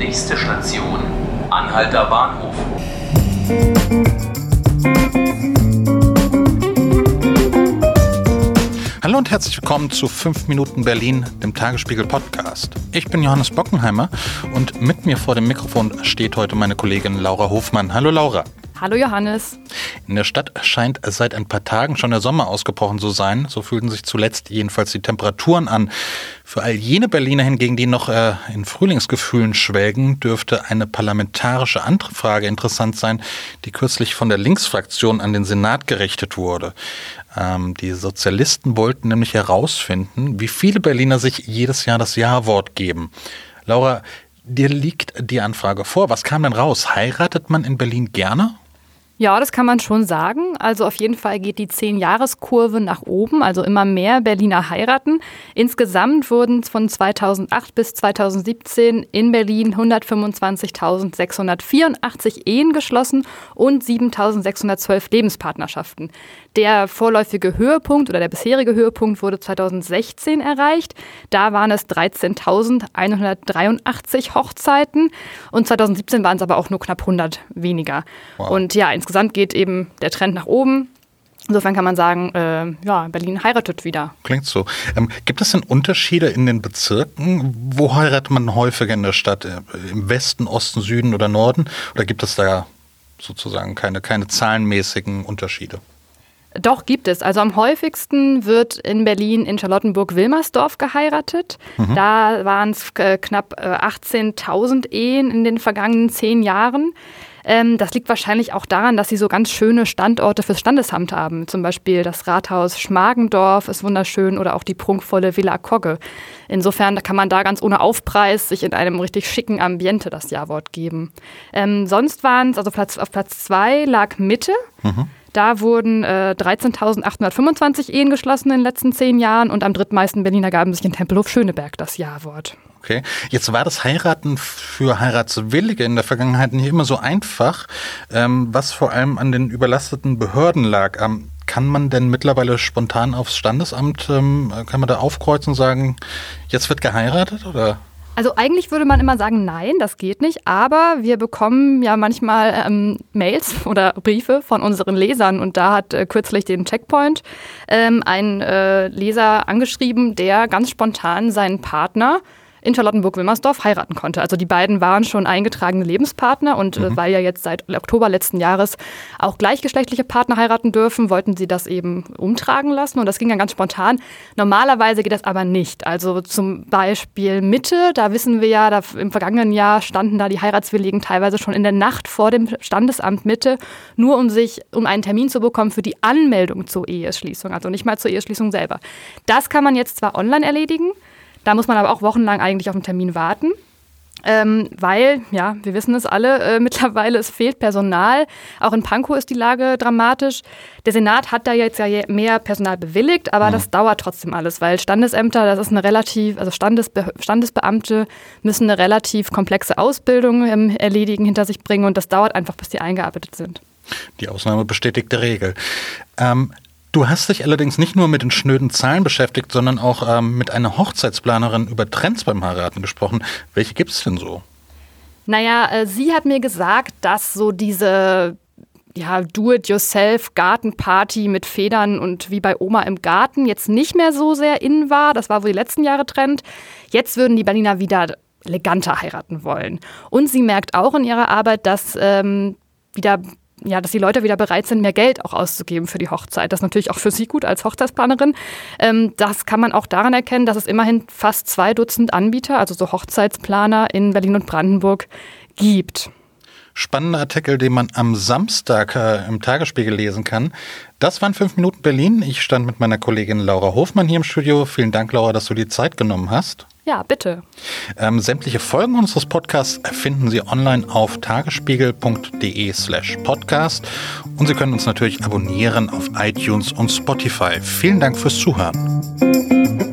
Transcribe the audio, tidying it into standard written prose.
Nächste Station, Anhalter Bahnhof. Hallo und herzlich willkommen zu 5 Minuten Berlin, dem Tagesspiegel Podcast. Ich bin Johannes Bockenheimer und mit mir vor dem Mikrofon steht heute meine Kollegin Laura Hofmann. Hallo Laura. Hallo Johannes. In der Stadt scheint seit ein paar Tagen schon der Sommer ausgebrochen zu sein. So fühlten sich zuletzt jedenfalls die Temperaturen an. Für all jene Berliner hingegen, die noch in Frühlingsgefühlen schwelgen, dürfte eine parlamentarische Anfrage interessant sein, die kürzlich von der Linksfraktion an den Senat gerichtet wurde. Die Sozialisten wollten nämlich herausfinden, wie viele Berliner sich jedes Jahr das Ja-Wort geben. Laura, dir liegt die Anfrage vor. Was kam denn raus? Heiratet man in Berlin gerne? Ja, das kann man schon sagen. Also auf jeden Fall geht die 10-Jahres-Kurve nach oben, also immer mehr Berliner heiraten. Insgesamt wurden von 2008 bis 2017 in Berlin 125.684 Ehen geschlossen und 7.612 Lebenspartnerschaften. Der vorläufige Höhepunkt oder der bisherige Höhepunkt wurde 2016 erreicht. Da waren es 13.183 Hochzeiten und 2017 waren es aber auch nur knapp 100 weniger. Wow. Und ja, insgesamt geht eben der Trend nach oben. Insofern kann man sagen, Berlin heiratet wieder. Klingt so. Gibt es denn Unterschiede in den Bezirken? Wo heiratet man häufiger in der Stadt? Im Westen, Osten, Süden oder Norden? Oder gibt es da sozusagen keine zahlenmäßigen Unterschiede? Doch, gibt es. Also am häufigsten wird in Berlin in Charlottenburg-Wilmersdorf geheiratet. Mhm. Da waren es knapp 18.000 Ehen in den vergangenen 10 Jahren. Das liegt wahrscheinlich auch daran, dass sie so ganz schöne Standorte fürs Standesamt haben. Zum Beispiel das Rathaus Schmargendorf ist wunderschön oder auch die prunkvolle Villa Kogge. Insofern kann man da ganz ohne Aufpreis sich in einem richtig schicken Ambiente das Ja-Wort geben. Sonst waren es, also auf Platz 2 lag Mitte. Mhm. Da wurden 13.825 Ehen geschlossen in den letzten 10 Jahren und am drittmeisten Berliner gaben sich in Tempelhof-Schöneberg das Ja-Wort. Okay, jetzt war das Heiraten für Heiratswillige in der Vergangenheit nicht immer so einfach, was vor allem an den überlasteten Behörden lag. Kann man denn mittlerweile spontan aufs Standesamt, kann man da aufkreuzen und sagen, jetzt wird geheiratet oder? Also eigentlich würde man immer sagen, nein, das geht nicht, aber wir bekommen ja manchmal Mails oder Briefe von unseren Lesern und da hat kürzlich den Checkpoint ein Leser angeschrieben, der ganz spontan seinen Partner in Charlottenburg-Wilmersdorf heiraten konnte. Also die beiden waren schon eingetragene Lebenspartner und weil ja jetzt seit Oktober letzten Jahres auch gleichgeschlechtliche Partner heiraten dürfen, wollten sie das eben umtragen lassen und das ging dann ganz spontan. Normalerweise geht das aber nicht. Also zum Beispiel Mitte, da wissen wir ja, da im vergangenen Jahr standen da die Heiratswilligen teilweise schon in der Nacht vor dem Standesamt Mitte, nur um einen Termin zu bekommen für die Anmeldung zur Eheschließung, also nicht mal zur Eheschließung selber. Das kann man jetzt zwar online erledigen, da muss man aber auch wochenlang eigentlich auf den Termin warten, weil, ja, wir wissen es alle, mittlerweile es fehlt Personal. Auch in Pankow ist die Lage dramatisch. Der Senat hat da jetzt ja mehr Personal bewilligt, aber das dauert trotzdem alles, weil Standesämter, Standesbeamte müssen eine relativ komplexe Ausbildung erledigen, hinter sich bringen und das dauert einfach, bis die eingearbeitet sind. Die Ausnahme bestätigt die Regel. Du hast dich allerdings nicht nur mit den schnöden Zahlen beschäftigt, sondern auch mit einer Hochzeitsplanerin über Trends beim Heiraten gesprochen. Welche gibt es denn so? Naja, sie hat mir gesagt, dass so diese Do-it-yourself-Gartenparty mit Federn und wie bei Oma im Garten jetzt nicht mehr so sehr in war. Das war wohl die letzten Jahre Trend. Jetzt würden die Berliner wieder eleganter heiraten wollen. Und sie merkt auch in ihrer Arbeit, dass dass die Leute wieder bereit sind, mehr Geld auch auszugeben für die Hochzeit. Das ist natürlich auch für sie gut als Hochzeitsplanerin. Das kann man auch daran erkennen, dass es immerhin fast 2 Dutzend Anbieter, also so Hochzeitsplaner in Berlin und Brandenburg gibt. Spannender Artikel, den man am Samstag im Tagesspiegel lesen kann. Das waren 5 Minuten Berlin. Ich stand mit meiner Kollegin Laura Hofmann hier im Studio. Vielen Dank, Laura, dass du die Zeit genommen hast. Ja, bitte. Sämtliche Folgen unseres Podcasts finden Sie online auf tagesspiegel.de/podcast. Und Sie können uns natürlich abonnieren auf iTunes und Spotify. Vielen Dank fürs Zuhören.